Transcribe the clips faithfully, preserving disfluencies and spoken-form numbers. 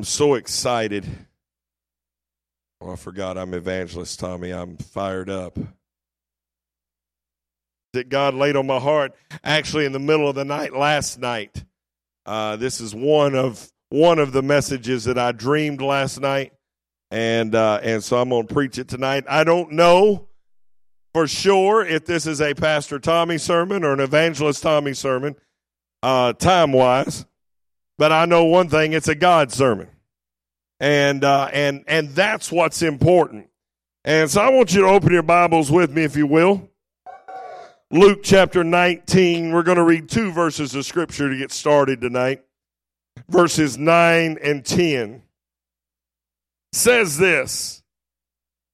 I'm so excited. Oh, I forgot I'm Evangelist Tommy. I'm fired up. That God laid on my heart actually in the middle of the night last night. Uh, this is one of one of the messages that I dreamed last night, and uh, and so I'm going to preach it tonight. I don't know for sure if this is a Pastor Tommy sermon or an Evangelist Tommy sermon, uh, time-wise, but I know one thing: it's a God sermon, and uh, and and that's what's important. And so I want you to open your Bibles with me, if you will. Luke chapter nineteen, we're going to read two verses of Scripture to get started tonight. Verses nine and ten says this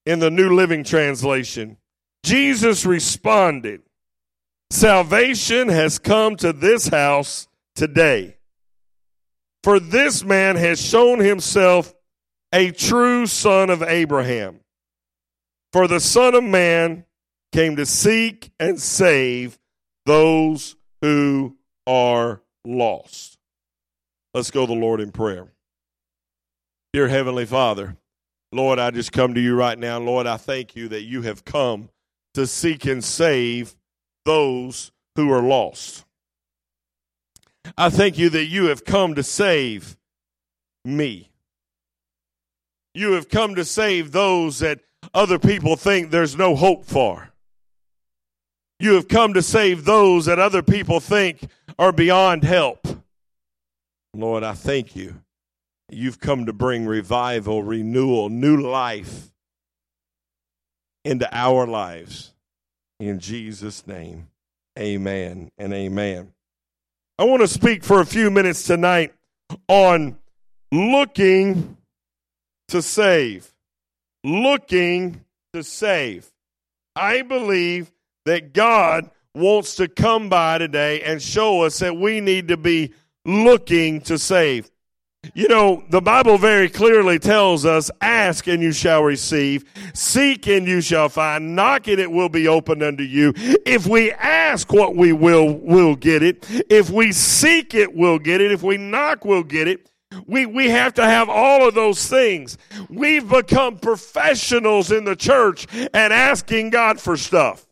in the New Living Translation. Jesus responded, "Salvation has come to this house today, for this man has shown himself a true son of Abraham. For the Son of Man came to seek and save those who are lost." Let's go to the Lord in prayer. Dear Heavenly Father, Lord, I just come to you right now. Lord, I thank you that you have come to seek and save those who are lost. I thank you that you have come to save me. You have come to save those that other people think there's no hope for. You have come to save those that other people think are beyond help. Lord, I thank you. You've come to bring revival, renewal, new life into our lives. In Jesus' name, amen and amen. I want to speak for a few minutes tonight on looking to save. Looking to save. I believe that God wants to come by today and show us that we need to be looking to save. You know, the Bible very clearly tells us, ask and you shall receive, seek and you shall find, knock and it will be opened unto you. If we ask what we will, we'll get it. If we seek it, we'll get it. If we knock, we'll get it. We we have to have all of those things. We've become professionals in the church at asking God for stuff.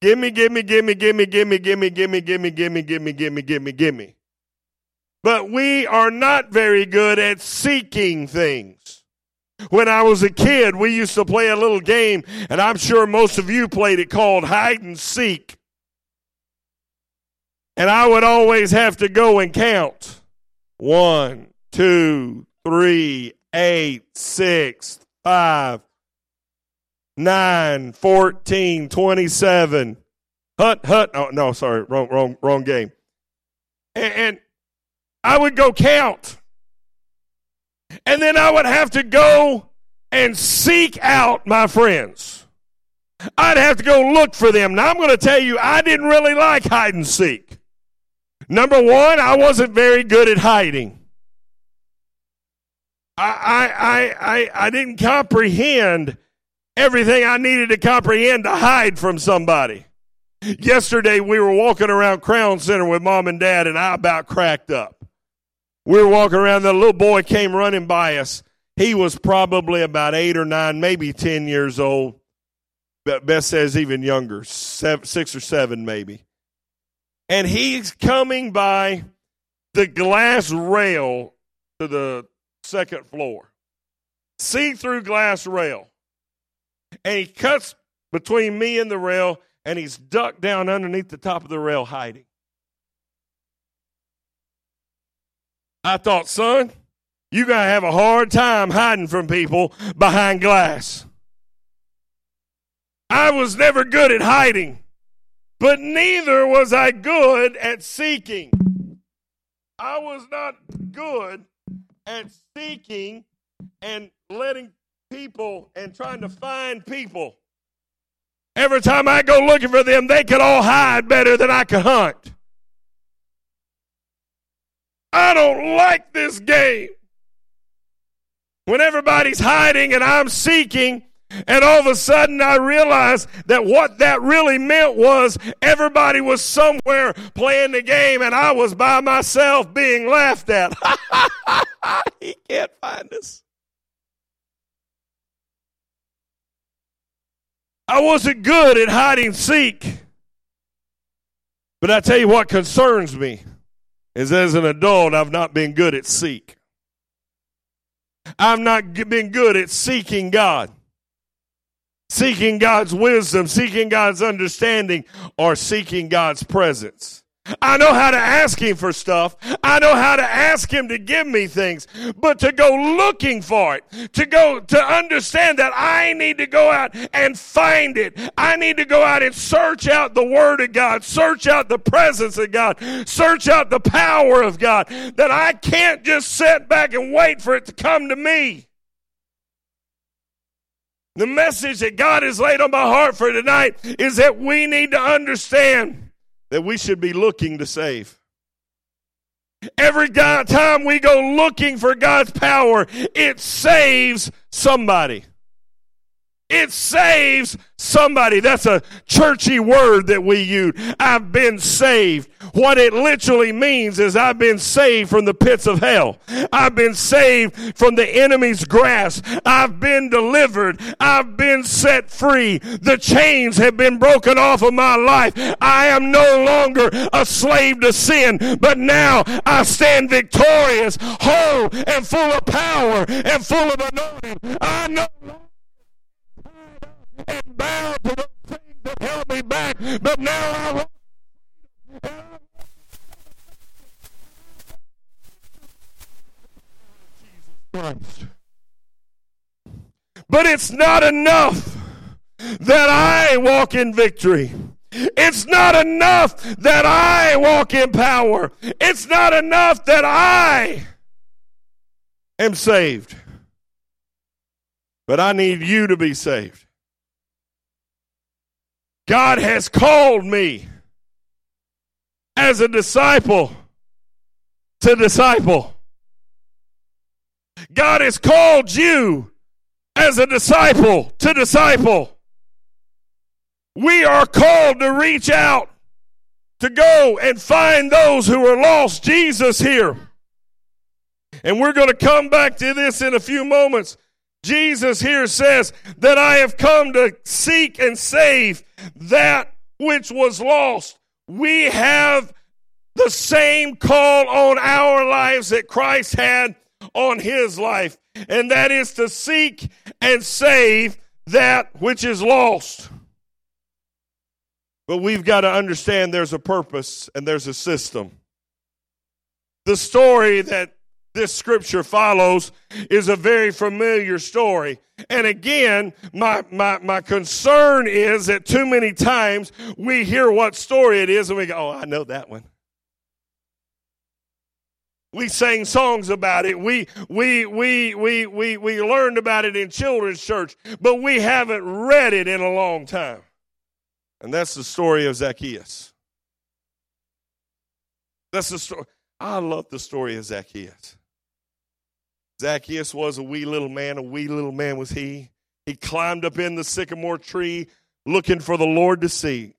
Gimme, gimme, gimme, gimme, gimme, gimme, gimme, gimme, gimme, gimme, gimme, gimme, gimme. But we are not very good at seeking things. When I was a kid, we used to play a little game, and I'm sure most of you played it, called hide and seek. And I would always have to go and count. One, two, three, eight, six, five, nine, fourteen, twenty-seven. Hut, hut. Oh, no, sorry. Wrong, wrong, wrong game. And, and I would go count. And then I would have to go and seek out my friends. I'd have to go look for them. Now, I'm going to tell you, I didn't really like hide and seek. Number one, I wasn't very good at hiding. I, I, I, I didn't comprehend everything I needed to comprehend to hide from somebody. Yesterday, we were walking around Crown Center with Mom and Dad, and I about cracked up. We were walking around, the little boy came running by us. He was probably about eight or nine, maybe ten years old. Beth says even younger, seven, six or seven maybe. And he's coming by the glass rail to the second floor. See-through glass rail. And he cuts between me and the rail, and he's ducked down underneath the top of the rail hiding. I thought, son, you're going to have a hard time hiding from people behind glass. I was never good at hiding. But neither was I good at seeking. I was not good at seeking and letting people and trying to find people. Every time I go looking for them, they could all hide better than I could hunt. I don't like this game. When everybody's hiding and I'm seeking, and all of a sudden I realized that what that really meant was everybody was somewhere playing the game and I was by myself being laughed at. I wasn't good at hide and seek. But I tell you what concerns me is as an adult, I've not been good at seek. I've not been good at seeking God. Seeking God's wisdom, seeking God's understanding, or seeking God's presence. I know how to ask him for stuff. I know how to ask him to give me things. But to go looking for it, to go to understand that I need to go out and find it. I need to go out and search out the word of God, search out the presence of God, search out the power of God, that I can't just sit back and wait for it to come to me. The message that God has laid on my heart for tonight is that we need to understand that we should be looking to save. Every time we go looking for God's power, it saves somebody. It saves somebody. That's a churchy word that we use. I've been saved. What it literally means is I've been saved from the pits of hell. I've been saved from the enemy's grasp. I've been delivered. I've been set free. The chains have been broken off of my life. I am no longer a slave to sin, but now I stand victorious, whole, and full of power, and full of anointing. I know and bow to those things that held me back, but now I want freedom. Jesus Christ. But it's not enough that I walk in victory. It's not enough that I walk in power. It's not enough that I am saved. But I need you to be saved. God has called me as a disciple to disciple. God has called you as a disciple to disciple. We are called to reach out, to go and find those who are lost. Jesus here. And we're going to come back to this in a few moments. Jesus here says that I have come to seek and save that which was lost. We have the same call on our lives that Christ had on his life, and that is to seek and save that which is lost. But we've got to understand there's a purpose and there's a system. The story that this scripture follows is a very familiar story. And again, my, my my concern is that too many times we hear what story it is and we go, oh, I know that one. We sang songs about it. We we we we we we learned about it in children's church, but we haven't read it in a long time. And that's the story of Zacchaeus. That's the story. I love the story of Zacchaeus. Zacchaeus was a wee little man. A wee little man was he. He climbed up in the sycamore tree looking for the Lord to see.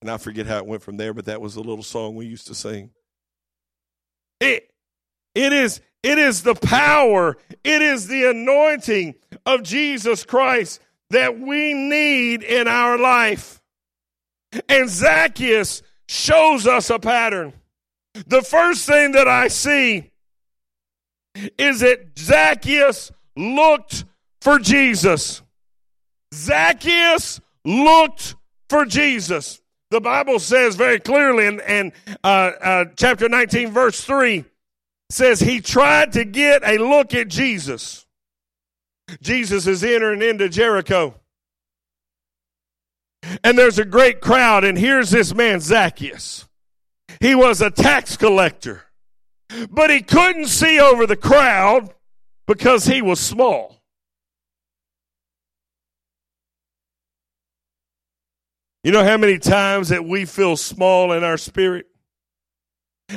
And I forget how it went from there, but that was a little song we used to sing. It, it is, it is the power, it is the anointing of Jesus Christ that we need in our life. And Zacchaeus shows us a pattern. The first thing that I see is that Zacchaeus looked for Jesus. Zacchaeus looked for Jesus. The Bible says very clearly in, in uh, uh, chapter nineteen, verse three, says he tried to get a look at Jesus. Jesus is entering into Jericho. And there's a great crowd, and here's this man, Zacchaeus. He was a tax collector, but he couldn't see over the crowd because he was small. You know how many times that we feel small in our spirit?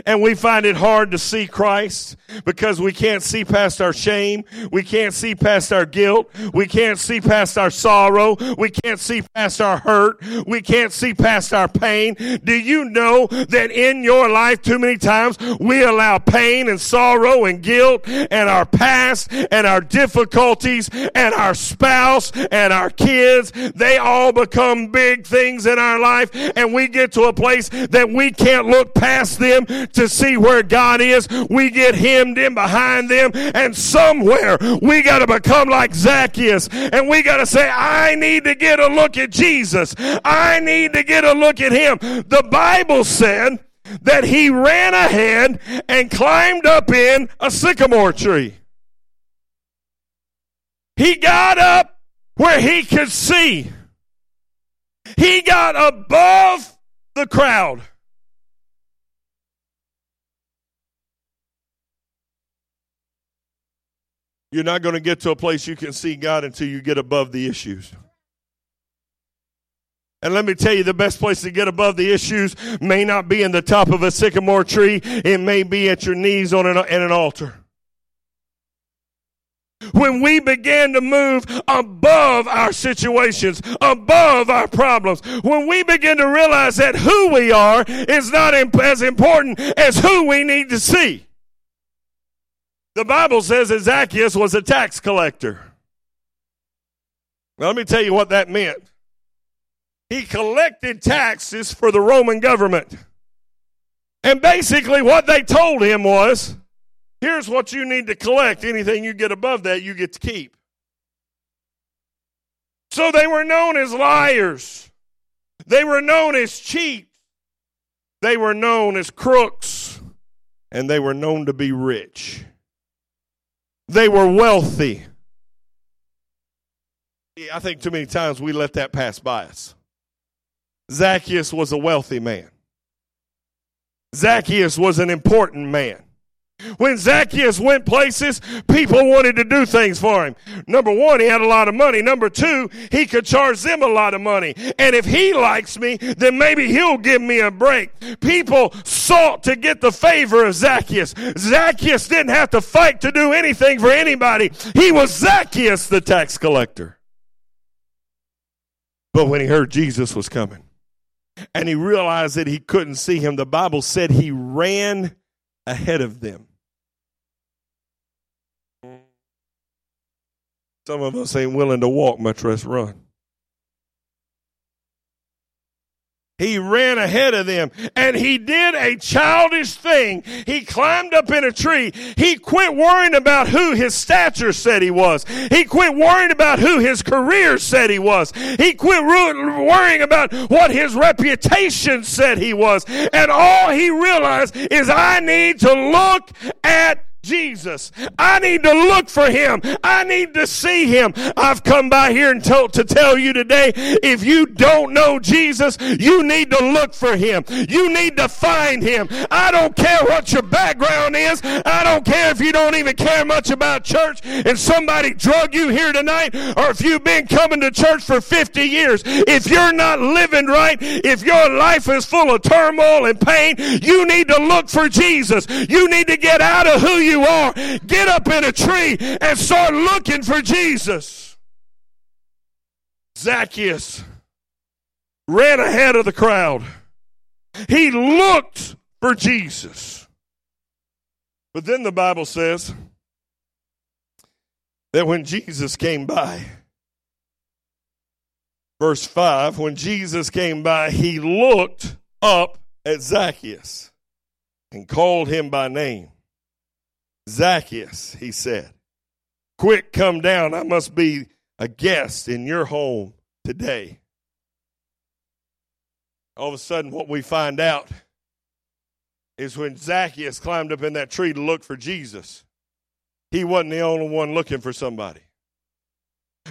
And we find it hard to see Christ because we can't see past our shame. We can't see past our guilt. We can't see past our sorrow. We can't see past our hurt. We can't see past our pain. Do you know that in your life too many times we allow pain and sorrow and guilt and our past and our difficulties and our spouse and our kids, they all become big things in our life, and we get to a place that we can't look past them to see where God is. We get hemmed in behind them, and somewhere we got to become like Zacchaeus, and we got to say, I need to get a look at Jesus. I need to get a look at him. The Bible said that he ran ahead and climbed up in a sycamore tree. He got up where he could see. He got above the crowd. You're not going to get to a place you can see God until you get above the issues. And let me tell you, the best place to get above the issues may not be in the top of a sycamore tree. It may be at your knees on an, at an altar. When we began to move above our situations, above our problems, when we begin to realize that who we are is not imp- as important as who we need to see. The Bible says that Zacchaeus was a tax collector. Now, let me tell you what that meant. He collected taxes for the Roman government. And basically what they told him was, here's what you need to collect. Anything you get above that, you get to keep. So they were known as liars. They were known as cheats. They were known as crooks. And they were known to be rich. They were wealthy. I think too many times we let that pass by us. Zacchaeus was a wealthy man. Zacchaeus was an important man. When Zacchaeus went places, people wanted to do things for him. Number one, he had a lot of money. Number two, he could charge them a lot of money. And if he likes me, then maybe he'll give me a break. People sought to get the favor of Zacchaeus. Zacchaeus didn't have to fight to do anything for anybody. He was Zacchaeus, the tax collector. But when he heard Jesus was coming and he realized that he couldn't see him, the Bible said he ran ahead of them. Some of us ain't willing to walk, much less run. He ran ahead of them, and he did a childish thing. He climbed up in a tree. He quit worrying about who his stature said he was. He quit worrying about who his career said he was. He quit worrying about what his reputation said he was. And all he realized is, I need to look at Jesus. I need to look for him. I need to see him. I've come by here and told to tell you today, if you don't know Jesus, you need to look for him. You need to find him. I don't care what your background is. I don't care if you don't even care much about church and somebody drug you here tonight, or if you've been coming to church for fifty years. If you're not living right, if your life is full of turmoil and pain, you need to look for Jesus. You need to get out of who you You are. Get up in a tree and start looking for Jesus. Zacchaeus ran ahead of the crowd. He looked for Jesus. But then the Bible says that when Jesus came by, verse five, when Jesus came by, he looked up at Zacchaeus and called him by name. Zacchaeus, he said, quick, come down. I must be a guest in your home today. All of a sudden, what we find out is when Zacchaeus climbed up in that tree to look for Jesus, he wasn't the only one looking for somebody.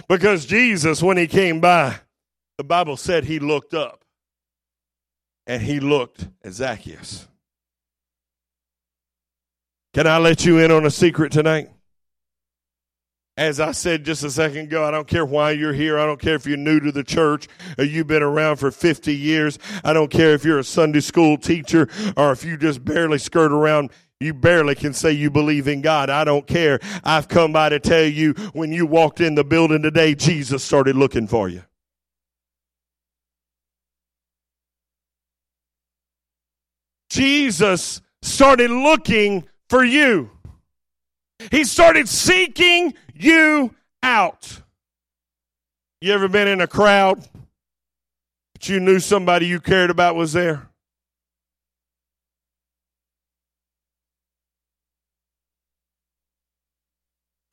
Because Jesus, when he came by, the Bible said he looked up and he looked at Zacchaeus. Can I let you in on a secret tonight? As I said just a second ago, I don't care why you're here. I don't care if you're new to the church or you've been around for fifty years. I don't care if you're a Sunday school teacher or if you just barely skirt around. You barely can say you believe in God. I don't care. I've come by to tell you, when you walked in the building today, Jesus started looking for you. Jesus started looking for you. He started seeking you out. You ever been in a crowd but you knew somebody you cared about was there?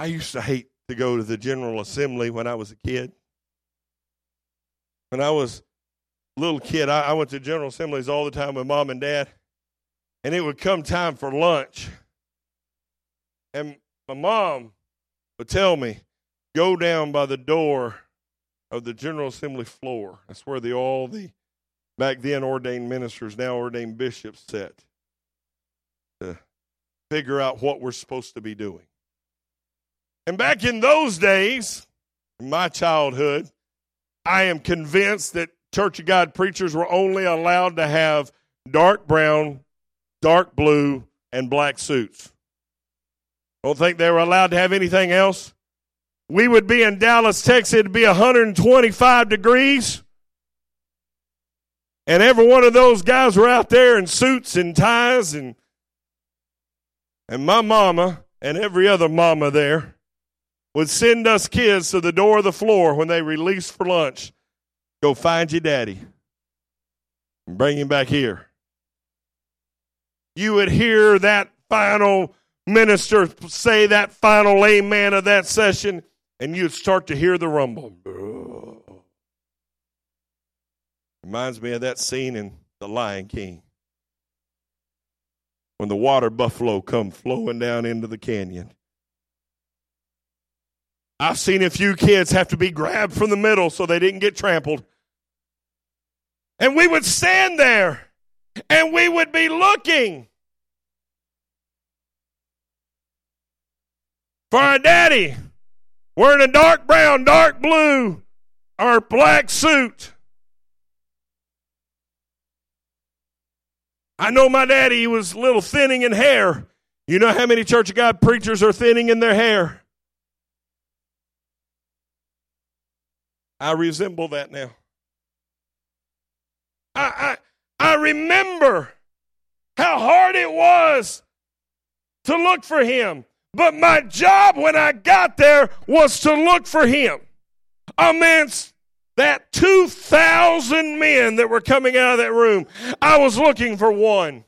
I used to hate to go to the General Assembly when I was a kid. When I was a little kid, I, I went to General Assemblies all the time with Mom and Dad. And it would come time for lunch. And my mom would tell me, go down by the door of the General Assembly floor. That's where the all the back then ordained ministers, now ordained bishops, sat to figure out what we're supposed to be doing. And back in those days, in my childhood, I am convinced that Church of God preachers were only allowed to have dark brown, dark blue, and black suits. Don't think they were allowed to have anything else. We would be in Dallas, Texas. It'd be one hundred twenty-five degrees. And every one of those guys were out there in suits and ties. And, and my mama and every other mama there would send us kids to the door of the floor when they released for lunch. Go find your daddy and bring him back here. You would hear that final minister say that final amen of that session, and you'd start to hear the rumble. Reminds me of that scene in The Lion King when the water buffalo come flowing down into the canyon. I've seen a few kids have to be grabbed from the middle so they didn't get trampled. And we would stand there, and we would be looking for our daddy, wearing a dark brown, dark blue, or black suit. I know my daddy, he was a little thinning in hair. You know how many Church of God preachers are thinning in their hair? I resemble that now. I I, I remember how hard it was to look for him. But my job when I got there was to look for him. Amongst that two thousand men that were coming out of that room, I was looking for one.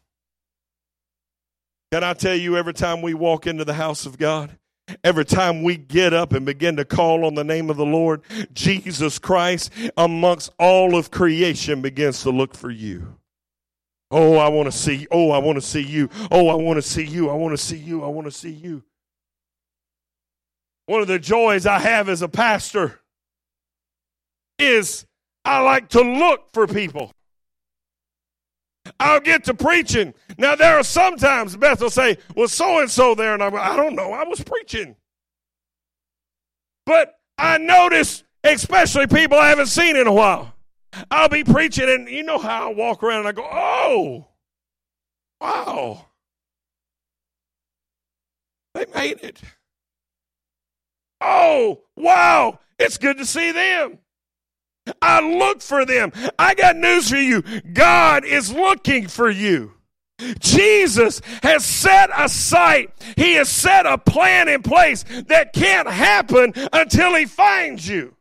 Can I tell you, every time we walk into the house of God, every time we get up and begin to call on the name of the Lord, Jesus Christ, amongst all of creation, begins to look for you. Oh, I want to see. Oh, I want to see you. Oh, I want to see you. I want to see you. I want to see you. One of the joys I have as a pastor is I like to look for people. I'll get to preaching. Now, there are sometimes Beth will say, well, so-and-so there, and I'm I don't know. I was preaching. But I notice, especially people I haven't seen in a while, I'll be preaching, and you know how I walk around and I go, oh, wow. They made it. Oh, wow. It's good to see them. I look for them. I got news for you. God is looking for you. Jesus has set a sight. He has set a plan in place that can't happen until he finds you.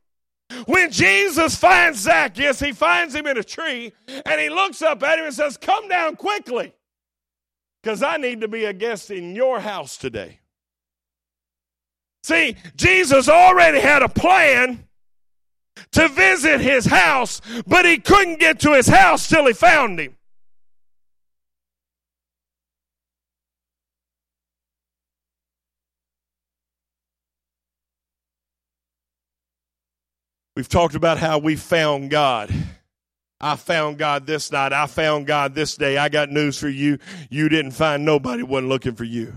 When Jesus finds Zacchaeus, he finds him in a tree, and he looks up at him and says, come down quickly, because I need to be a guest in your house today. See, Jesus already had a plan to visit his house, but he couldn't get to his house till he found him. We've talked about how we found God. I found God this night. I found God this day. I got news for you. You didn't find nobody wasn't looking for you.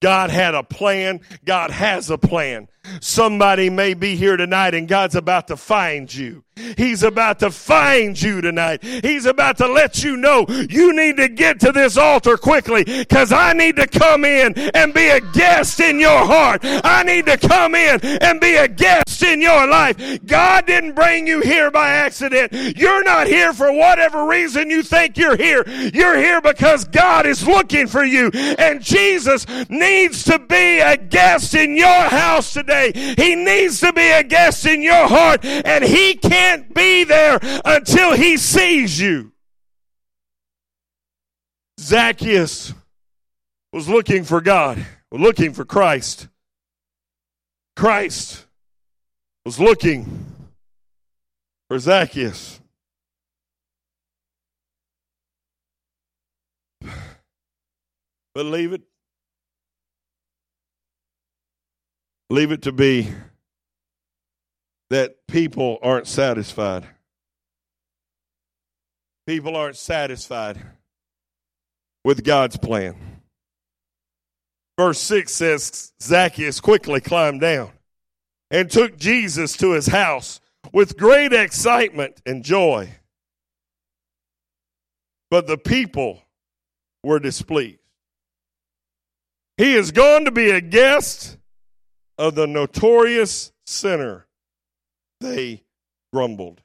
God had a plan. God has a plan. Somebody may be here tonight and God's about to find you. He's about to find you tonight. He's about to let you know you need to get to this altar quickly, because I need to come in and be a guest in your heart. I need to come in and be a guest in your life. God didn't bring you here by accident. You're not here for whatever reason you think you're here. You're here because God is looking for you, and Jesus needs to be a guest in your house today. He needs to be a guest in your heart, and he can't be there until he sees you. Zacchaeus was looking for God, looking for Christ. Christ was looking for Zacchaeus. But leave it. Leave it to be that people aren't satisfied. People aren't satisfied with God's plan. Verse six says, Zacchaeus quickly climbed down and took Jesus to his house with great excitement and joy. But the people were displeased. He is going to be a guest of the notorious sinner. They grumbled.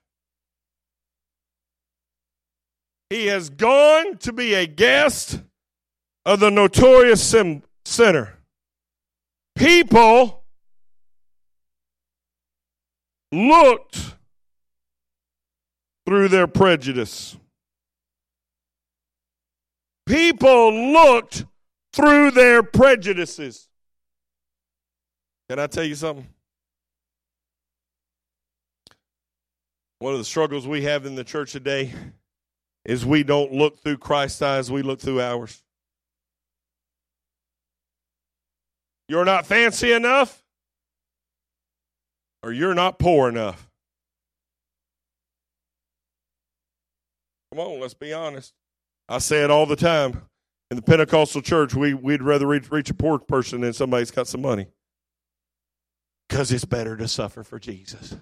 He has gone to be a guest of the notorious sin- sinner. People looked through their prejudice. People looked through their prejudices. Can I tell you something? One of the struggles we have in the church today is we don't look through Christ's eyes, we look through ours. You're not fancy enough, or you're not poor enough. Come on, let's be honest. I say it all the time. In the Pentecostal church, we, we'd rather reach, reach a poor person than somebody's got some money, because it's better to suffer for Jesus.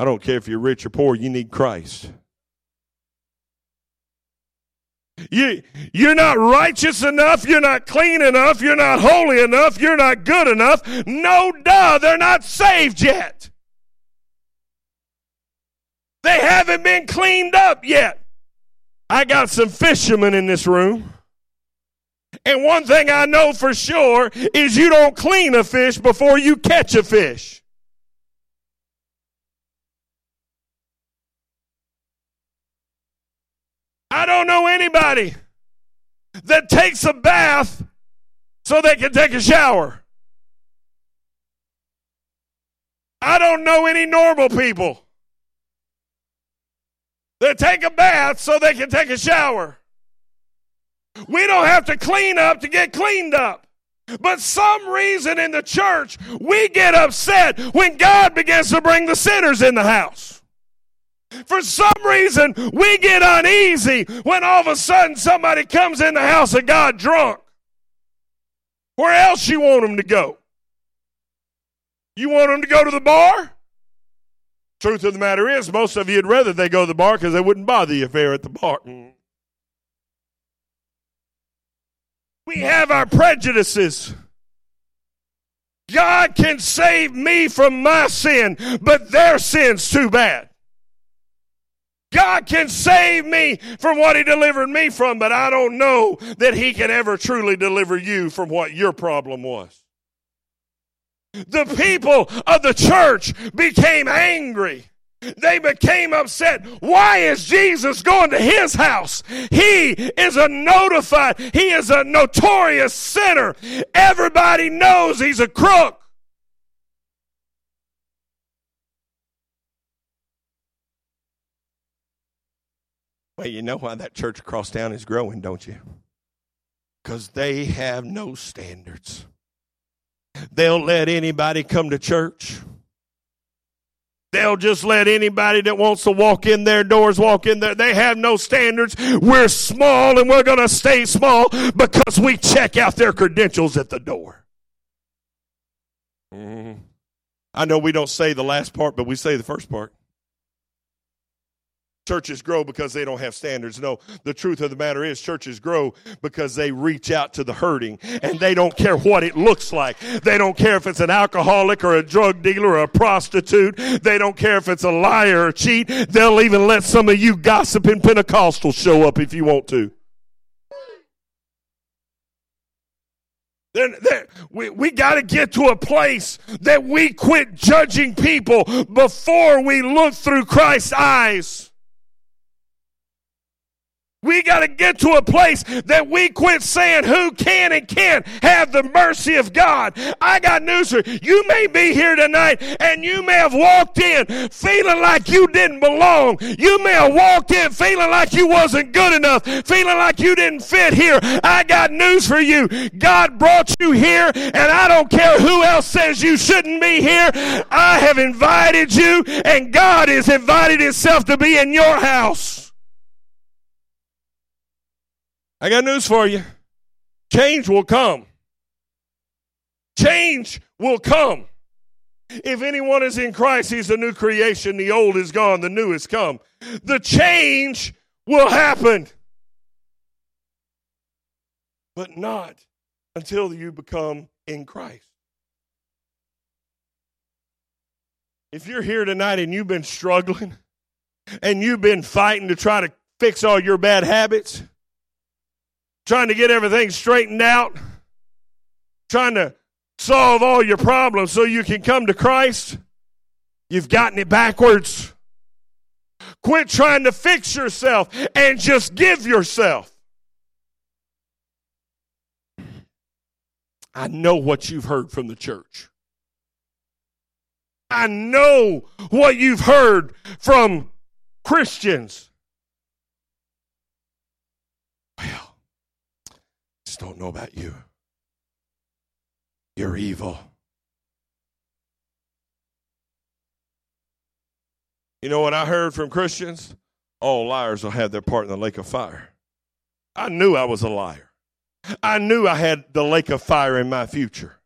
I don't care if you're rich or poor, you need Christ. You, you're not righteous enough, you're not clean enough, you're not holy enough, you're not good enough. No, duh, they're not saved yet. They haven't been cleaned up yet. I got some fishermen in this room. And one thing I know for sure is you don't clean a fish before you catch a fish. I don't know anybody that takes a bath so they can take a shower. I don't know any normal people that take a bath so they can take a shower. We don't have to clean up to get cleaned up. But some reason in the church, we get upset when God begins to bring the sinners in the house. For some reason, we get uneasy when all of a sudden somebody comes in the house of God drunk. Where else you want them to go? You want them to go to the bar? Truth of the matter is, most of you would rather they go to the bar because they wouldn't bother you if they were at the bar. We have our prejudices. God can save me from my sin, but their sin's too bad. God can save me from what he delivered me from, but I don't know that he can ever truly deliver you from what your problem was. The people of the church became angry. They became upset. Why is Jesus going to his house? He is a notified, he is a notorious sinner. Everybody knows he's a crook. Well, you know why that church across town is growing, don't you? Because they have no standards. They'll let anybody come to church. They'll just let anybody that wants to walk in their doors walk in there. They have no standards. We're small and we're going to stay small because we check out their credentials at the door. Mm-hmm. I know we don't say the last part, but we say the first part. Churches grow because they don't have standards. No, the truth of the matter is churches grow because they reach out to the hurting, and they don't care what it looks like. They don't care if it's an alcoholic or a drug dealer or a prostitute. They don't care if it's a liar or a cheat. They'll even let some of you gossiping Pentecostals show up if you want to. They're, they're, we we got to get to a place that we quit judging people before we look through Christ's eyes. We got to get to a place that we quit saying who can and can't have the mercy of God. I got news for you. You may be here tonight and you may have walked in feeling like you didn't belong. You may have walked in feeling like you wasn't good enough, feeling like you didn't fit here. I got news for you. God brought you here, and I don't care who else says you shouldn't be here. I have invited you, and God has invited himself to be in your house. I got news for you. Change will come. Change will come. If anyone is in Christ, he's a new creation. The old is gone. The new has come. The change will happen. But not until you become in Christ. If you're here tonight and you've been struggling and you've been fighting to try to fix all your bad habits, trying to get everything straightened out, trying to solve all your problems so you can come to Christ, you've gotten it backwards. Quit trying to fix yourself and just give yourself. I know what you've heard from the church. I know what you've heard from Christians. Well, don't know about you. You're evil. You know what I heard from Christians? All liars will have their part in the lake of fire. I knew I was a liar. I knew I had the lake of fire in my future.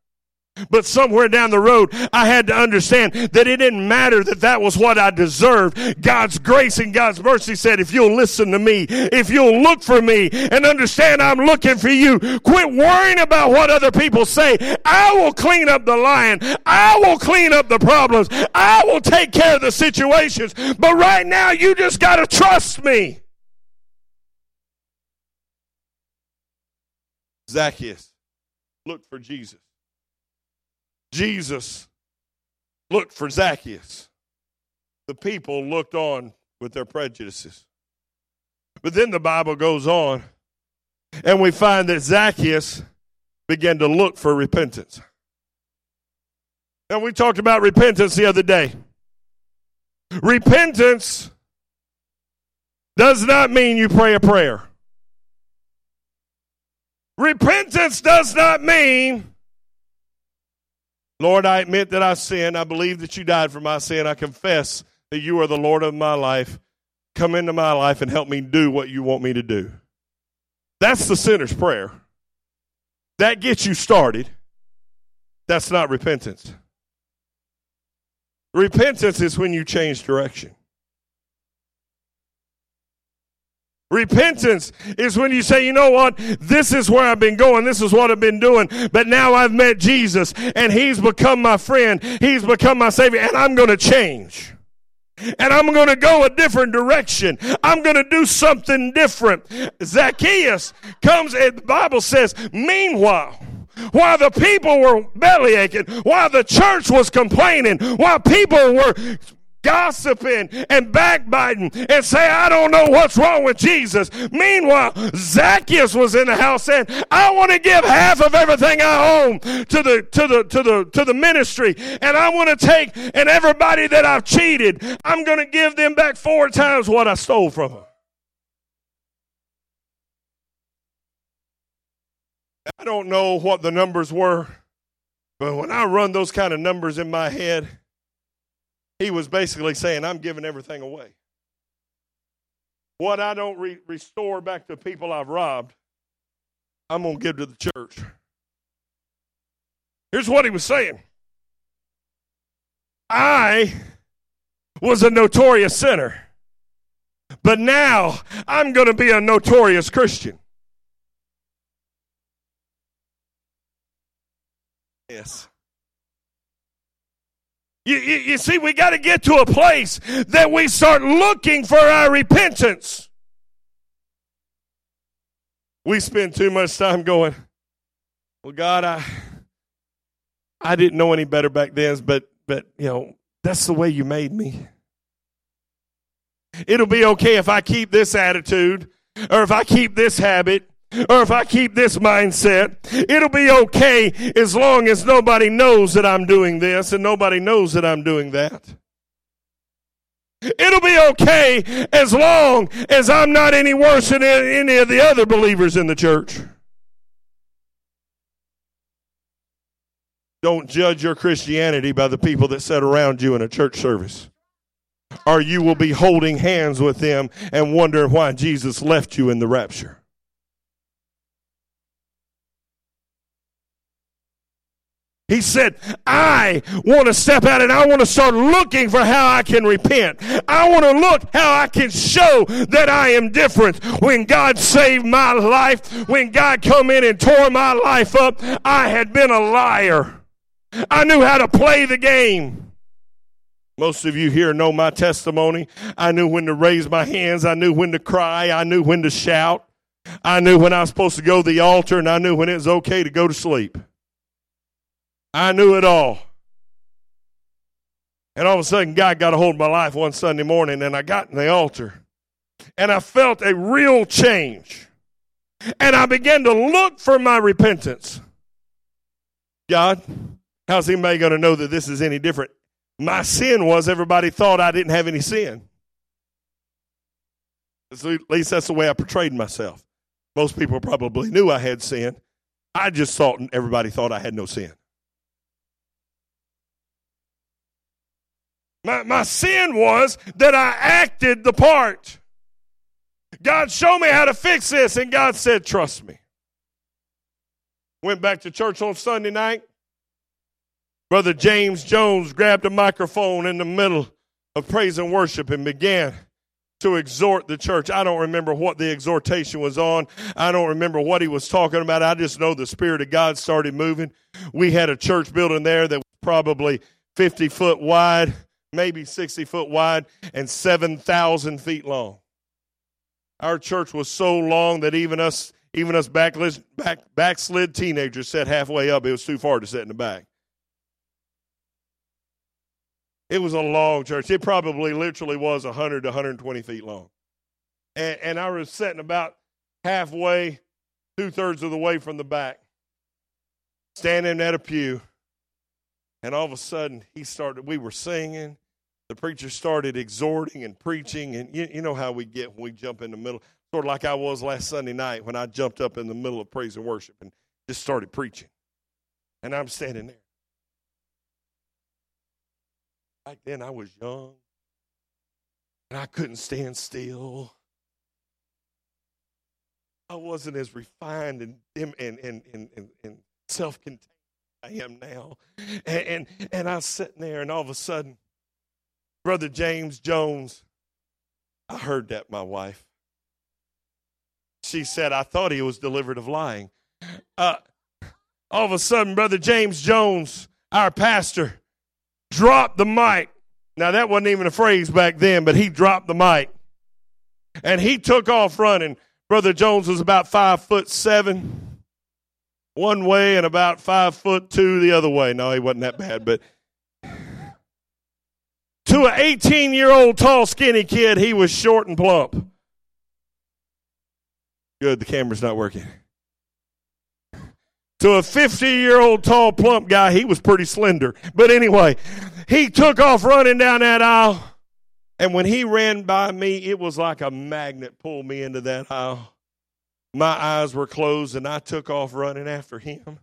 But somewhere down the road, I had to understand that it didn't matter that that was what I deserved. God's grace and God's mercy said, if you'll listen to me, if you'll look for me and understand I'm looking for you, quit worrying about what other people say. I will clean up the lying. I will clean up the problems. I will take care of the situations. But right now, you just got to trust me. Zacchaeus looked for Jesus. Jesus looked for Zacchaeus. The people looked on with their prejudices. But then the Bible goes on, and we find that Zacchaeus began to look for repentance. And we talked about repentance the other day. Repentance does not mean you pray a prayer. Repentance does not mean, Lord, I admit that I sinned. I believe that you died for my sin. I confess that you are the Lord of my life. Come into my life and help me do what you want me to do. That's the sinner's prayer. That gets you started. That's not repentance. Repentance is when you change direction. Repentance is when you say, you know what, this is where I've been going, this is what I've been doing, but now I've met Jesus, and he's become my friend, he's become my Savior, and I'm going to change. And I'm going to go a different direction. I'm going to do something different. Zacchaeus comes, and the Bible says, meanwhile, while the people were bellyaching, while the church was complaining, while people were gossiping and backbiting and say, I don't know what's wrong with Jesus. Meanwhile, Zacchaeus was in the house saying, I want to give half of everything I own to the to the to the to the ministry, and I want to take and everybody that I've cheated, I'm going to give them back four times what I stole from them. I don't know what the numbers were, but when I run those kind of numbers in my head, he was basically saying, I'm giving everything away. What I don't re- restore back to people I've robbed, I'm going to give to the church. Here's what he was saying. I was a notorious sinner, but now I'm going to be a notorious Christian. Yes. You, you, you see, we got to get to a place that we start looking for our repentance. We spend too much time going, well, God, I I didn't know any better back then, but, but you know, that's the way you made me. It'll be okay if I keep this attitude or if I keep this habit. Or if I keep this mindset, it'll be okay as long as nobody knows that I'm doing this and nobody knows that I'm doing that. It'll be okay as long as I'm not any worse than any of the other believers in the church. Don't judge your Christianity by the people that sit around you in a church service, or you will be holding hands with them and wondering why Jesus left you in the rapture. He said, I want to step out and I want to start looking for how I can repent. I want to look how I can show that I am different. When God saved my life, when God come in and tore my life up, I had been a liar. I knew how to play the game. Most of you here know my testimony. I knew when to raise my hands. I knew when to cry. I knew when to shout. I knew when I was supposed to go to the altar, and I knew when it was okay to go to sleep. I knew it all. And all of a sudden, God got a hold of my life one Sunday morning, and I got in the altar. And I felt a real change. And I began to look for my repentance. God, how's anybody going to know that this is any different? My sin was everybody thought I didn't have any sin. At least that's the way I portrayed myself. Most people probably knew I had sin. I just thought everybody thought I had no sin. My, my sin was that I acted the part. God, show me how to fix this. And God said, trust me. Went back to church on Sunday night. Brother James Jones grabbed a microphone in the middle of praise and worship and began to exhort the church. I don't remember what the exhortation was on. I don't remember what he was talking about. I just know the Spirit of God started moving. We had a church building there that was probably fifty foot wide, maybe sixty foot wide, and seven thousand feet long. Our church was so long that even us even us backslid, back, backslid teenagers sat halfway up. It was too far to sit in the back. It was a long church. It probably literally was one hundred to one hundred twenty feet long. And, and I was sitting about halfway, two-thirds of the way from the back, standing at a pew. And all of a sudden, he started, we were singing. The preacher started exhorting and preaching. And you, you know how we get when we jump in the middle, sort of like I was last Sunday night when I jumped up in the middle of praise and worship and just started preaching. And I'm standing there. Back then, I was young, and I couldn't stand still. I wasn't as refined and and and and, and, and self-contained I am now. And, and and I was sitting there, and all of a sudden, Brother James Jones, I heard that, my wife. She said, I thought he was delivered of lying. Uh, all of a sudden, Brother James Jones, our pastor, dropped the mic. Now, that wasn't even a phrase back then, but he dropped the mic. And he took off running. Brother Jones was about five foot seven. One way and about five foot two the other way. No, he wasn't that bad, but to an eighteen-year-old tall, skinny kid, he was short and plump. Good, the camera's not working. To a fifty-year-old tall, plump guy, he was pretty slender. But anyway, he took off running down that aisle, and when he ran by me, it was like a magnet pulled me into that aisle. My eyes were closed, and I took off running after him.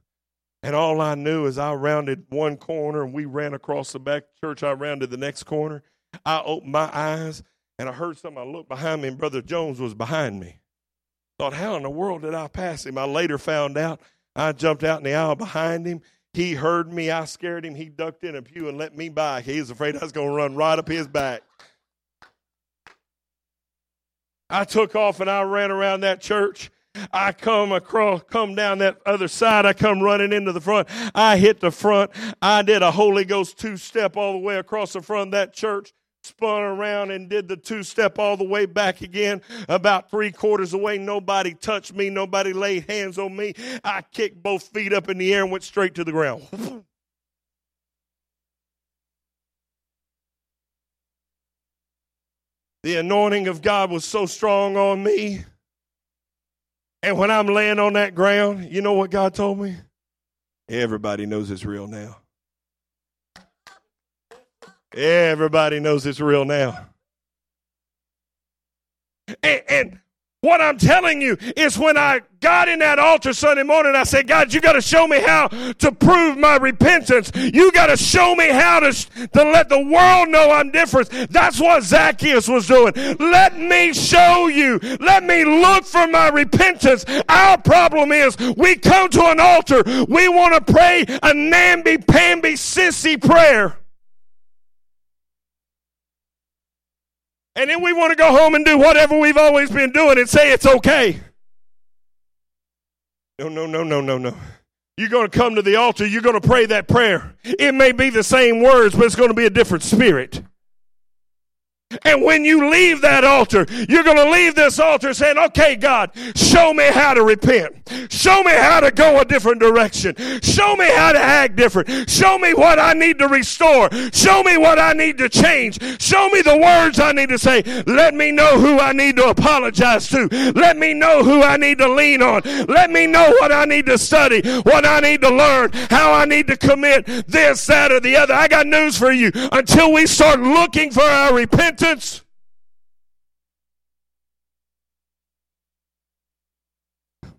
And all I knew is I rounded one corner and we ran across the back church. I rounded the next corner. I opened my eyes and I heard something. I looked behind me and Brother Jones was behind me. Thought, how in the world did I pass him? I later found out. I jumped out in the aisle behind him. He heard me. I scared him. He ducked in a pew and let me by. He was afraid I was going to run right up his back. I took off and I ran around that church. I come across, come down that other side. I come running into the front. I hit the front. I did a Holy Ghost two-step all the way across the front of that church. Spun around and did the two-step all the way back again. About three quarters away, nobody touched me. Nobody laid hands on me. I kicked both feet up in the air and went straight to the ground. The anointing of God was so strong on me. And when I'm laying on that ground, you know what God told me? Everybody knows it's real now. Everybody knows it's real now. And, and what I'm telling you is when I got in that altar Sunday morning, I said, God, you got to show me how to prove my repentance. You got to show me how to, to let the world know I'm different. That's what Zacchaeus was doing. Let me show you. Let me look for my repentance. Our problem is we come to an altar. We want to pray a namby-pamby sissy prayer. And then we want to go home and do whatever we've always been doing and say it's okay. No, no, no, no, no, no. You're going to come to the altar. You're going to pray that prayer. It may be the same words, but it's going to be a different spirit. And when you leave that altar, you're going to leave this altar saying, okay, God, show me how to repent. Show me how to go a different direction. Show me how to act different. Show me what I need to restore. Show me what I need to change. Show me the words I need to say. Let me know who I need to apologize to. Let me know who I need to lean on. Let me know what I need to study, what I need to learn, how I need to commit this, that, or the other. I got news for you. Until we start looking for our repentance,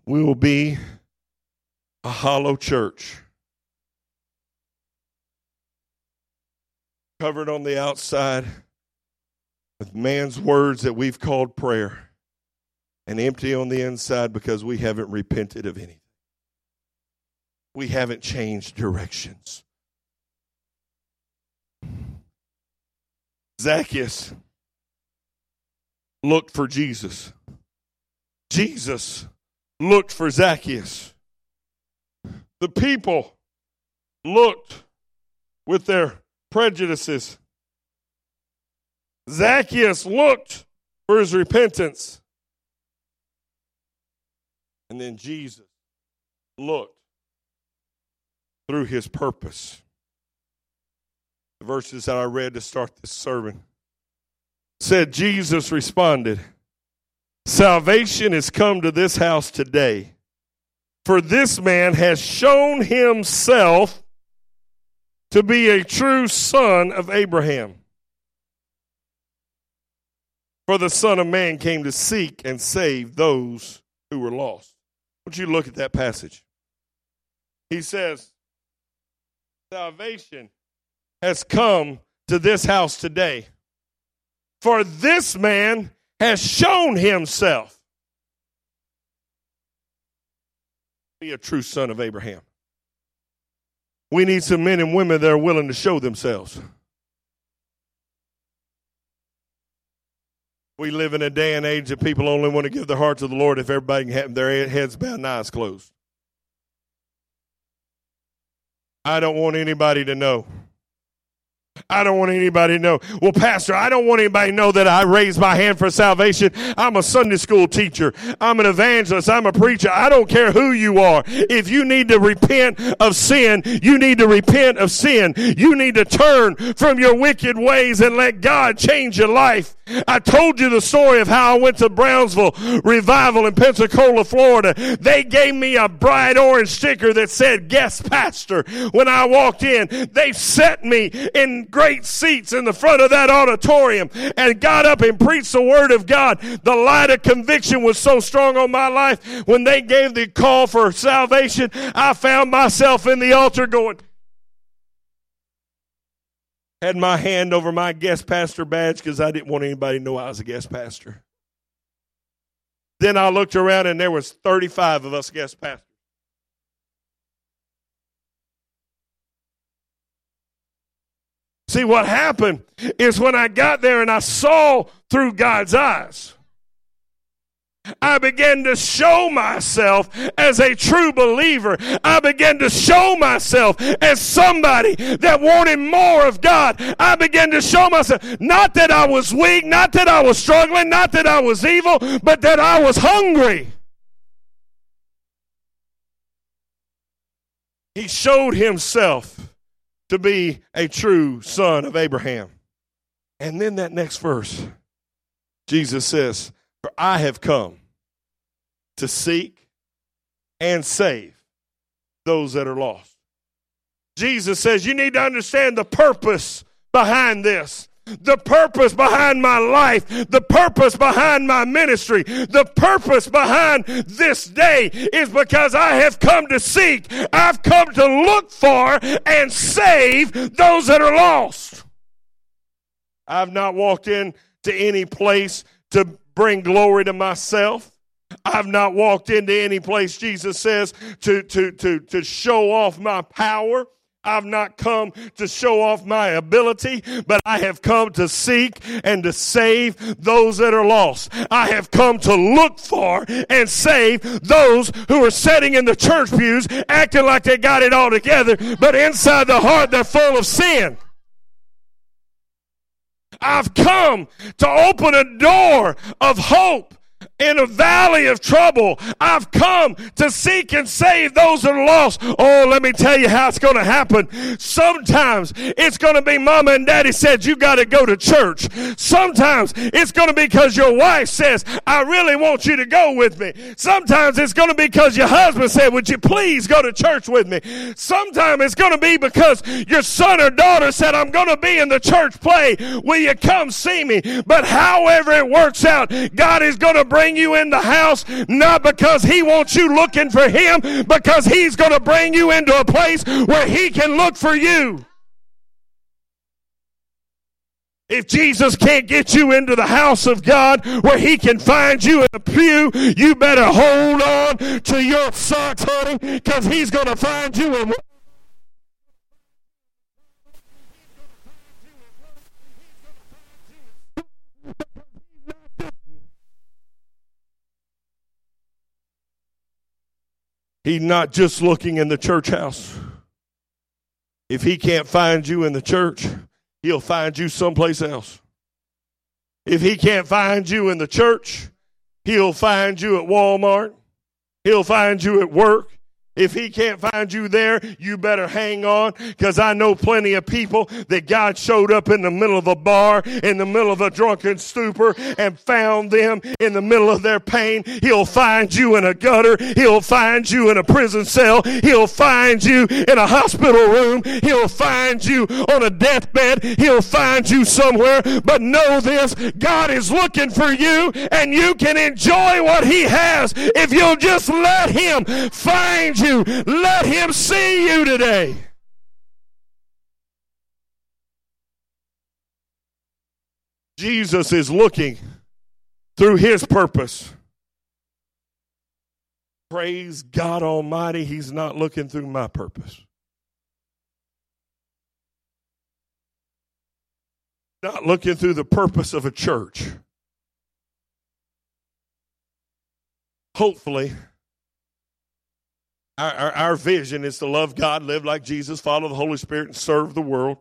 we will be a hollow church, covered on the outside with man's words that we've called prayer, and empty on the inside because we haven't repented of anything. We haven't changed directions. Zacchaeus looked for Jesus. Jesus looked for Zacchaeus. The people looked with their prejudices. Zacchaeus looked for his repentance. And then Jesus looked through his purpose. The verses that I read to start this sermon said, Jesus responded, salvation has come to this house today, for this man has shown himself to be a true son of Abraham. For the Son of Man came to seek and save those who were lost. Would you look at that passage? He says, salvation has come to this house today. For this man has shown himself to be a true son of Abraham. We need some men and women that are willing to show themselves. We live in a day and age that people only want to give their heart to the Lord if everybody can have their heads bowed and eyes closed. I don't want anybody to know. I don't want anybody to know. Well, Pastor, I don't want anybody to know that I raised my hand for salvation. I'm a Sunday school teacher. I'm an evangelist. I'm a preacher. I don't care who you are. If you need to repent of sin, you need to repent of sin. You need to turn from your wicked ways and let God change your life. I told you the story of how I went to Brownsville Revival in Pensacola, Florida. They gave me a bright orange sticker that said guest pastor when I walked in. They set me in great seats in the front of that auditorium and got up and preached the word of God. The light of conviction was so strong on my life when they gave the call for salvation, I found myself in the altar going, had my hand over my guest pastor badge because I didn't want anybody to know I was a guest pastor. Then I looked around and there was thirty-five of us guest pastors. See, what happened is when I got there and I saw through God's eyes, I began to show myself as a true believer. I began to show myself as somebody that wanted more of God. I began to show myself, not that I was weak, not that I was struggling, not that I was evil, but that I was hungry. He showed himself to be a true son of Abraham. And then that next verse, Jesus says, "For I have come to seek and save those that are lost." Jesus says, you need to understand the purpose behind this. The purpose behind my life, the purpose behind my ministry, the purpose behind this day is because I have come to seek, I've come to look for and save those that are lost. I've not walked in to any place to bring glory to myself. I've not walked into any place, Jesus says, to, to, to, to show off my power. I've not come to show off my ability, but I have come to seek and to save those that are lost. I have come to look for and save those who are sitting in the church pews, acting like they got it all together, but inside the heart they're full of sin. I've come to open a door of hope in a valley of trouble. I've come to seek and save those that are lost. Oh, let me tell you how it's going to happen. Sometimes it's going to be mama and daddy said, you got to go to church. Sometimes it's going to be because your wife says, I really want you to go with me. Sometimes it's going to be because your husband said, would you please go to church with me? Sometimes it's going to be because your son or daughter said, I'm going to be in the church play. Will you come see me? But however it works out, God is going to bring you in the house, not because he wants you looking for him, because he's going to bring you into a place where he can look for you. If Jesus can't get you into the house of God where he can find you in a pew, you better hold on to your socks, honey, because he's going to find you in. He's not just looking in the church house. If he can't find you in the church, he'll find you someplace else. If he can't find you in the church, he'll find you at Walmart. He'll find you at work. If he can't find you there, you better hang on, because I know plenty of people that God showed up in the middle of a bar, in the middle of a drunken stupor, and found them in the middle of their pain. He'll find you in a gutter. He'll find you in a prison cell. He'll find you in a hospital room. He'll find you on a deathbed. He'll find you somewhere. But know this, God is looking for you, and you can enjoy what he has if you'll just let him find you. You. Let him see you today. Jesus is looking through his purpose. Praise God Almighty, he's not looking through my purpose. Not looking through the purpose of a church. Hopefully, Our, our, our vision is to love God, live like Jesus, follow the Holy Spirit, and serve the world.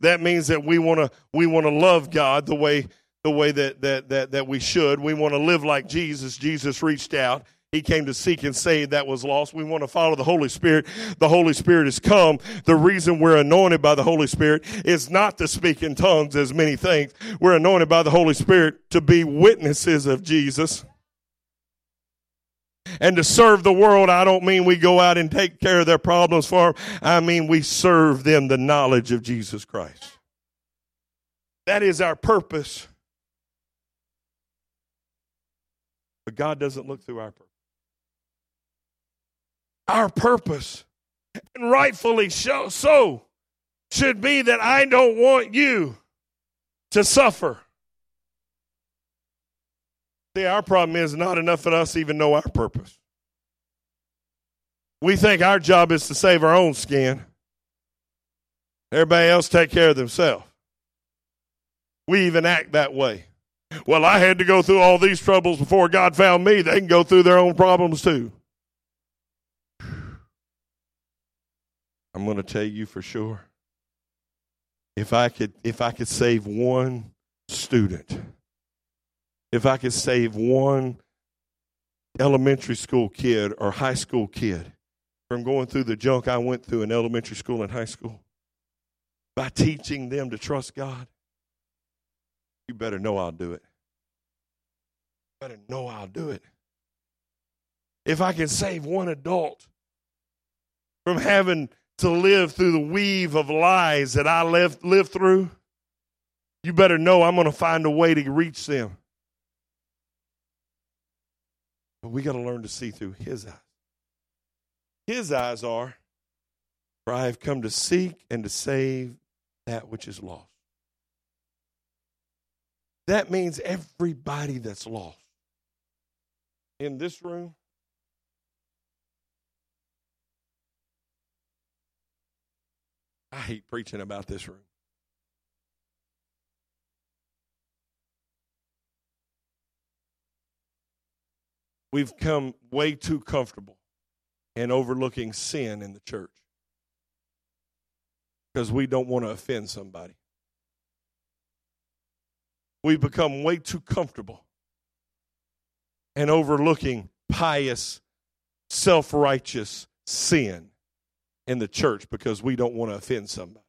That means that we want to we want to love God the way the way that that that that we should. We want to live like Jesus. Jesus reached out. He came to seek and save that was lost. We want to follow the Holy Spirit. The Holy Spirit has come. The reason we're anointed by the Holy Spirit is not to speak in tongues as many things. We're anointed by the Holy Spirit to be witnesses of Jesus. And to serve the world, I don't mean we go out and take care of their problems for them. I mean we serve them the knowledge of Jesus Christ. That is our purpose. But God doesn't look through our purpose. Our purpose, and rightfully so, should be that I don't want you to suffer. See, our problem is not enough of us even know our purpose. We think our job is to save our own skin. Everybody else take care of themselves. We even act that way. Well, I had to go through all these troubles before God found me. They can go through their own problems too. I'm going to tell you for sure, if I could, if I could save one student, if I could save one elementary school kid or high school kid from going through the junk I went through in elementary school and high school by teaching them to trust God, you better know I'll do it. You better know I'll do it. If I can save one adult from having to live through the weave of lies that I lived, lived through, you better know I'm going to find a way to reach them. But we got to learn to see through his eyes. His eyes are, for I have come to seek and to save that which is lost. That means everybody that's lost in this room, I hate preaching about this room. We've come way too comfortable in overlooking sin in the church because we don't want to offend somebody. We've become way too comfortable in overlooking pious, self-righteous sin in the church because we don't want to offend somebody.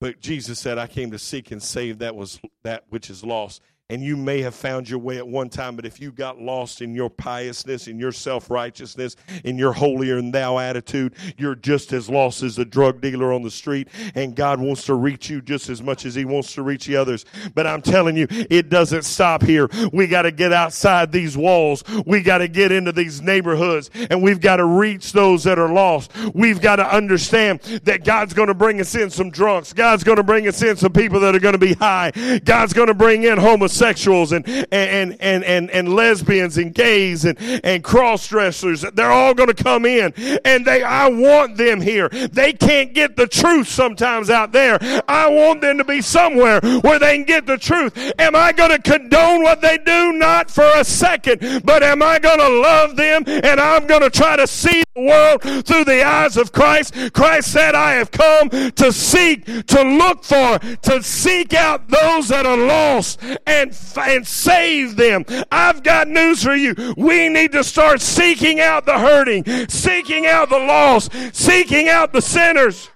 But Jesus said, I came to seek and save that was that which is lost. And you may have found your way at one time, but if you got lost in your piousness, in your self-righteousness, in your holier-than-thou attitude, you're just as lost as the drug dealer on the street, and God wants to reach you just as much as he wants to reach the others. But I'm telling you, it doesn't stop here. We got to get outside these walls. We got to get into these neighborhoods, and we've got to reach those that are lost. We've got to understand that God's going to bring us in some drunks. God's going to bring us in some people that are going to be high. God's going to bring in homosexuals. Sexuals and, and and and and lesbians and gays and, and cross-dressers. They're all going to come in, and they I want them here. They can't get the truth sometimes out there. I want them to be somewhere where they can get the truth. Am I going to condone what they do? Not for a second, but am I going to love them? And I'm going to try to see the world through the eyes of Christ. Christ said, I have come to seek, to look for, to seek out those that are lost and and save them. I've got news for you. We need to start seeking out the hurting, seeking out the lost, seeking out the sinners.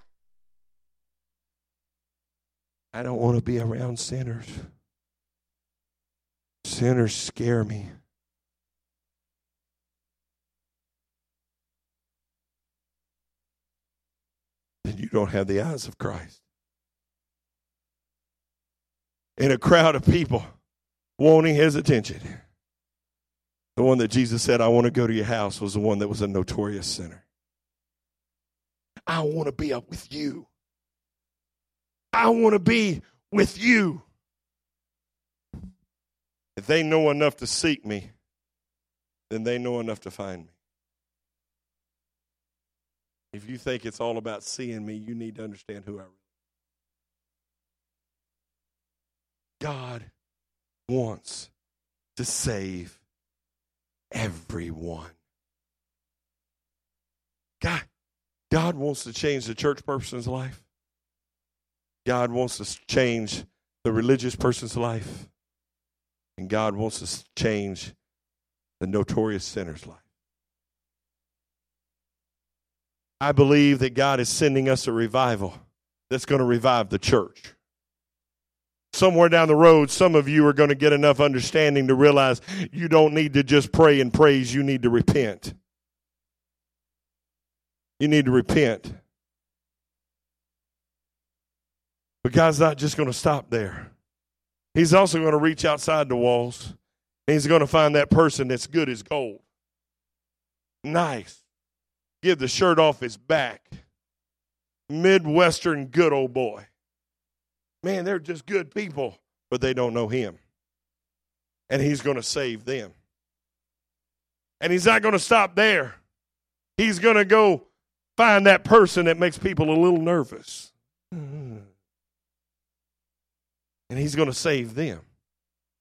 I don't want to be around sinners. Sinners scare me. Then you don't have the eyes of Christ. In a crowd of people wanting his attention. The one that Jesus said, I want to go to your house, was the one that was a notorious sinner. I want to be up with you. I want to be with you. If they know enough to seek me, then they know enough to find me. If you think it's all about seeing me, you need to understand who I am. God wants to save everyone. God, God wants to change the church person's life. God wants to change the religious person's life. And God wants to change the notorious sinner's life. I believe that God is sending us a revival that's going to revive the church. Somewhere down the road, some of you are going to get enough understanding to realize you don't need to just pray and praise. You need to repent. You need to repent. But God's not just going to stop there. He's also going to reach outside the walls. And he's going to find that person that's good as gold. Nice. Give the shirt off his back. Midwestern good old boy. Man, they're just good people, but they don't know him. And he's going to save them. And he's not going to stop there. He's going to go find that person that makes people a little nervous. And he's going to save them.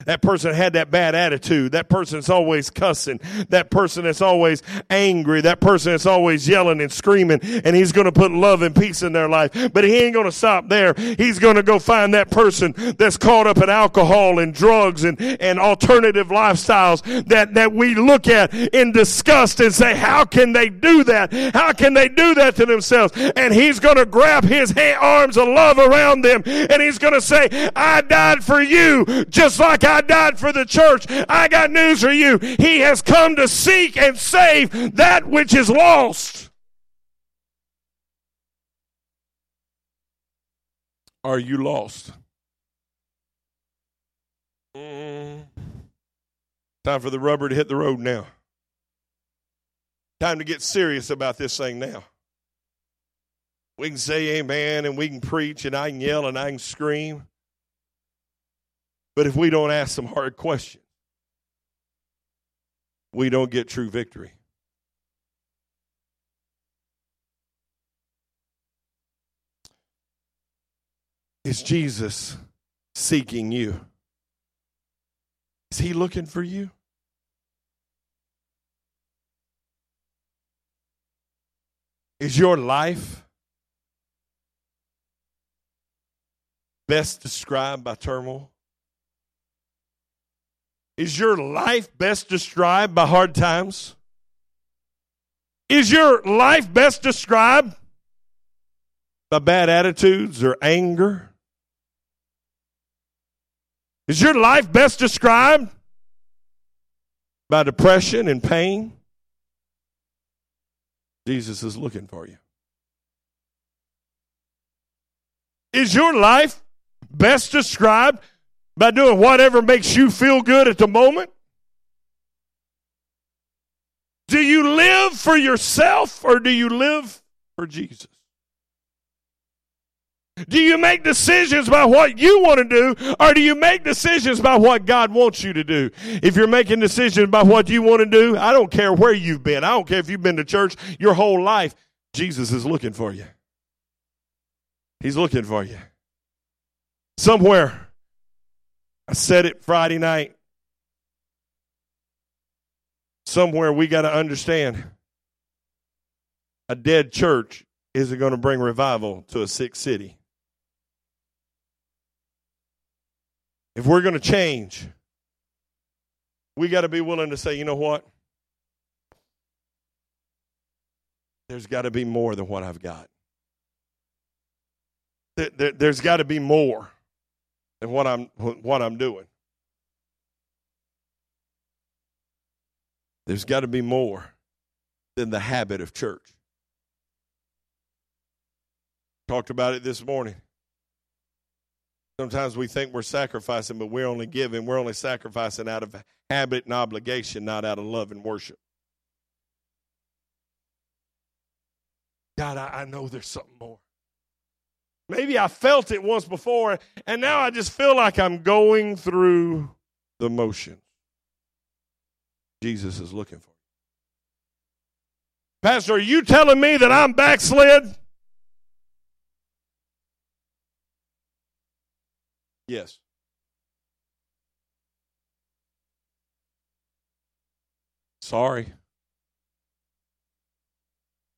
That person had that bad attitude. That person that's always cussing. That person that's always angry. That person that's always yelling and screaming. And he's going to put love and peace in their life. But he ain't going to stop there. He's going to go find that person that's caught up in alcohol and drugs and, and alternative lifestyles that, that we look at in disgust and say, how can they do that? How can they do that to themselves? And he's going to grab his hand, arms of love around them. And he's going to say, I died for you just like I I died for the church. I got news for you. He has come to seek and save that which is lost. Are you lost? Mm. Time for the rubber to hit the road now. Time to get serious about this thing now. We can say amen and we can preach and I can yell and I can scream. But if we don't ask some hard questions, we don't get true victory. Is Jesus seeking you? Is he looking for you? Is your life best described by turmoil? Is your life best described by hard times? Is your life best described by bad attitudes or anger? Is your life best described by depression and pain? Jesus is looking for you. Is your life best described by doing whatever makes you feel good at the moment? Do you live for yourself or do you live for Jesus? Do you make decisions by what you want to do or do you make decisions by what God wants you to do? If you're making decisions by what you want to do, I don't care where you've been. I don't care if you've been to church your whole life. Jesus is looking for you. He's looking for you. Somewhere. I said it Friday night. Somewhere we got to understand a dead church isn't going to bring revival to a sick city. If we're going to change, we got to be willing to say, you know what? There's got to be more than what I've got. There's got to be more. And what I'm what I'm doing. There's got to be more than the habit of church. Talked about it this morning. Sometimes we think we're sacrificing, but we're only giving. We're only sacrificing out of habit and obligation, not out of love and worship. God, I, I know there's something more. Maybe I felt it once before, and now I just feel like I'm going through the motions. Jesus is looking for you. Pastor, are you telling me that I'm backslid? Yes. Sorry.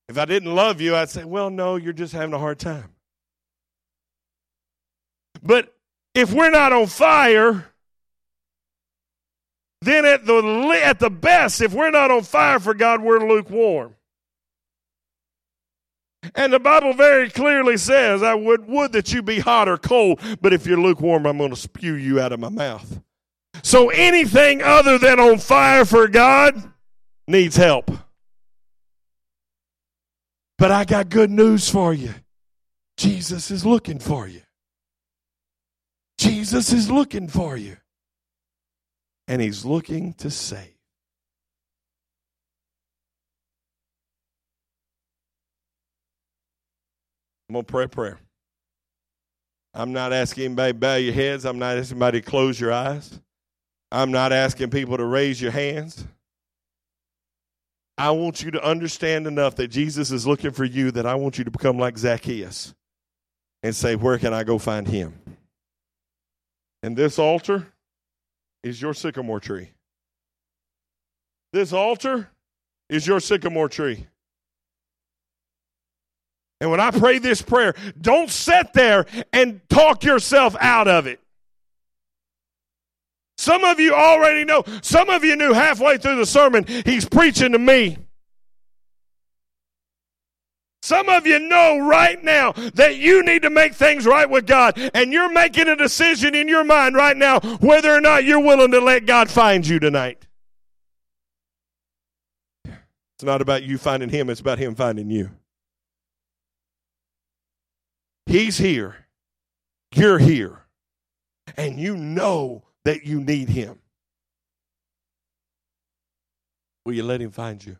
If I didn't love you, I'd say, well, no, you're just having a hard time. But if we're not on fire, then at the at the best, if we're not on fire for God, we're lukewarm. And the Bible very clearly says, I would, would that you be hot or cold, but if you're lukewarm, I'm going to spew you out of my mouth. So anything other than on fire for God needs help. But I got good news for you. Jesus is looking for you. Jesus is looking for you. And he's looking to save. I'm going to pray a prayer. I'm not asking anybody to bow your heads. I'm not asking anybody to close your eyes. I'm not asking people to raise your hands. I want you to understand enough that Jesus is looking for you, that I want you to become like Zacchaeus and say, where can I go find him? And this altar is your sycamore tree. This altar is your sycamore tree. And when I pray this prayer, don't sit there and talk yourself out of it. Some of you already know. Some of you knew halfway through the sermon, he's preaching to me. Some of you know right now that you need to make things right with God, and you're making a decision in your mind right now whether or not you're willing to let God find you tonight. It's not about you finding him. It's about him finding you. He's here, you're here, and you know that you need him. Will you let him find you?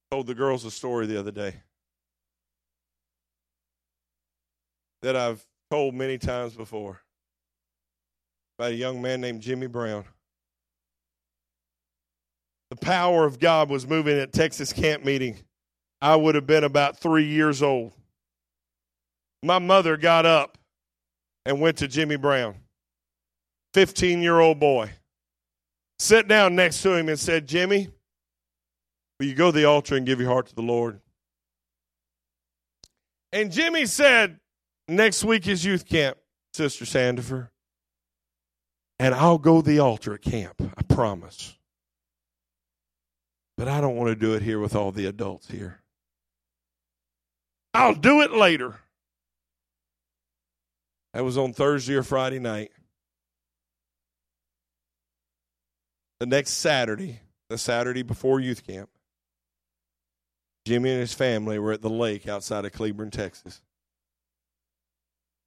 I told the girls a story the other day that I've told many times before about a young man named Jimmy Brown. The power of God was moving at Texas camp meeting. I would have been about three years old. My mother got up and went to Jimmy Brown, fifteen-year-old boy, sat down next to him and said, Jimmy, will you go to the altar and give your heart to the Lord? And Jimmy said, next week is youth camp, Sister Sandifer, and I'll go to the altar at camp, I promise. But I don't want to do it here with all the adults here. I'll do it later. That was on Thursday or Friday night. The next Saturday, the Saturday before youth camp, Jimmy and his family were at the lake outside of Cleburne, Texas.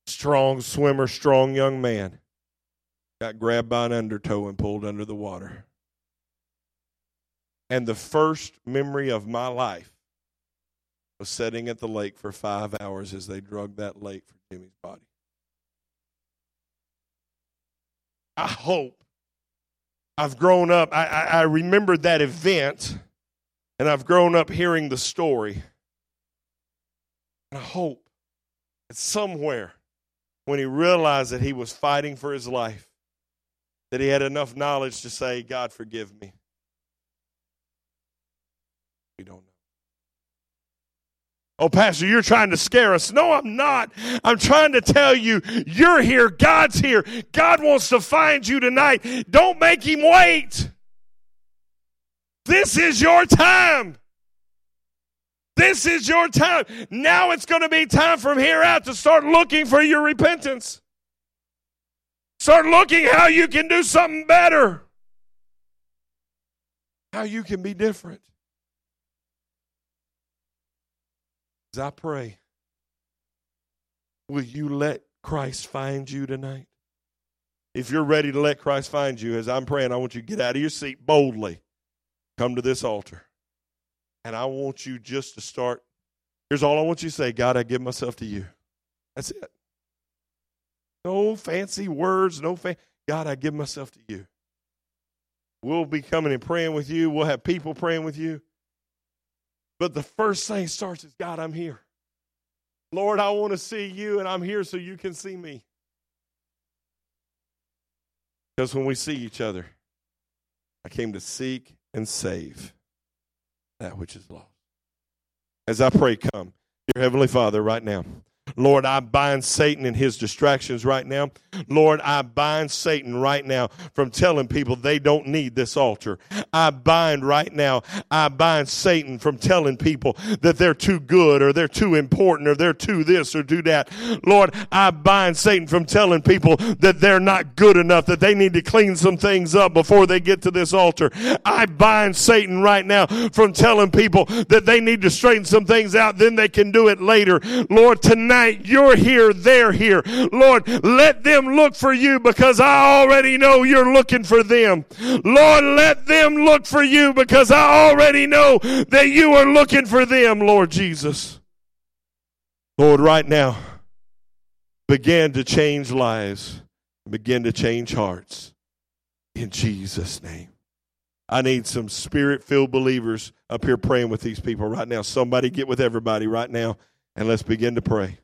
Strong swimmer, strong young man. Got grabbed by an undertow and pulled under the water. And the first memory of my life was sitting at the lake for five hours as they drug that lake for Jimmy's body. I hope I've grown up. I, I, I remembered that event, and I've grown up hearing the story. And I hope that somewhere when he realized that he was fighting for his life, that he had enough knowledge to say, God, forgive me. We don't know. Oh, Pastor, you're trying to scare us. No, I'm not. I'm trying to tell you, you're here. God's here. God wants to find you tonight. Don't make him wait. This is your time. This is your time. Now it's going to be time from here out to start looking for your repentance. Start looking how you can do something better. How you can be different. I pray, will you let Christ find you tonight? If you're ready to let Christ find you, as I'm praying, I want you to get out of your seat boldly, come to this altar, and I want you just to start. Here's all I want you to say, God, I give myself to you. That's it. No fancy words, no fancy. God, I give myself to you. We'll be coming and praying with you. We'll have people praying with you. But the first thing starts is, God, I'm here. Lord, I want to see you, and I'm here so you can see me. Because when we see each other, I came to seek and save that which is lost. As I pray, come. Dear Heavenly Father, right now, Lord, I bind Satan and his distractions right now. Lord, I bind Satan right now from telling people they don't need this altar. I bind right now, I bind Satan from telling people that they're too good or they're too important or they're too this or too that. Lord, I bind Satan from telling people that they're not good enough, that they need to clean some things up before they get to this altar. I bind Satan right now from telling people that they need to straighten some things out, then they can do it later. Lord, tonight you're here, they're here. Lord, let them look for you because I already know you're looking for them. Lord, let them look for you because I already know that you are looking for them, Lord Jesus. Lord, right now, begin to change lives, begin to change hearts. In Jesus' name. I need some spirit-filled believers up here praying with these people right now. Somebody get with everybody right now, and let's begin to pray.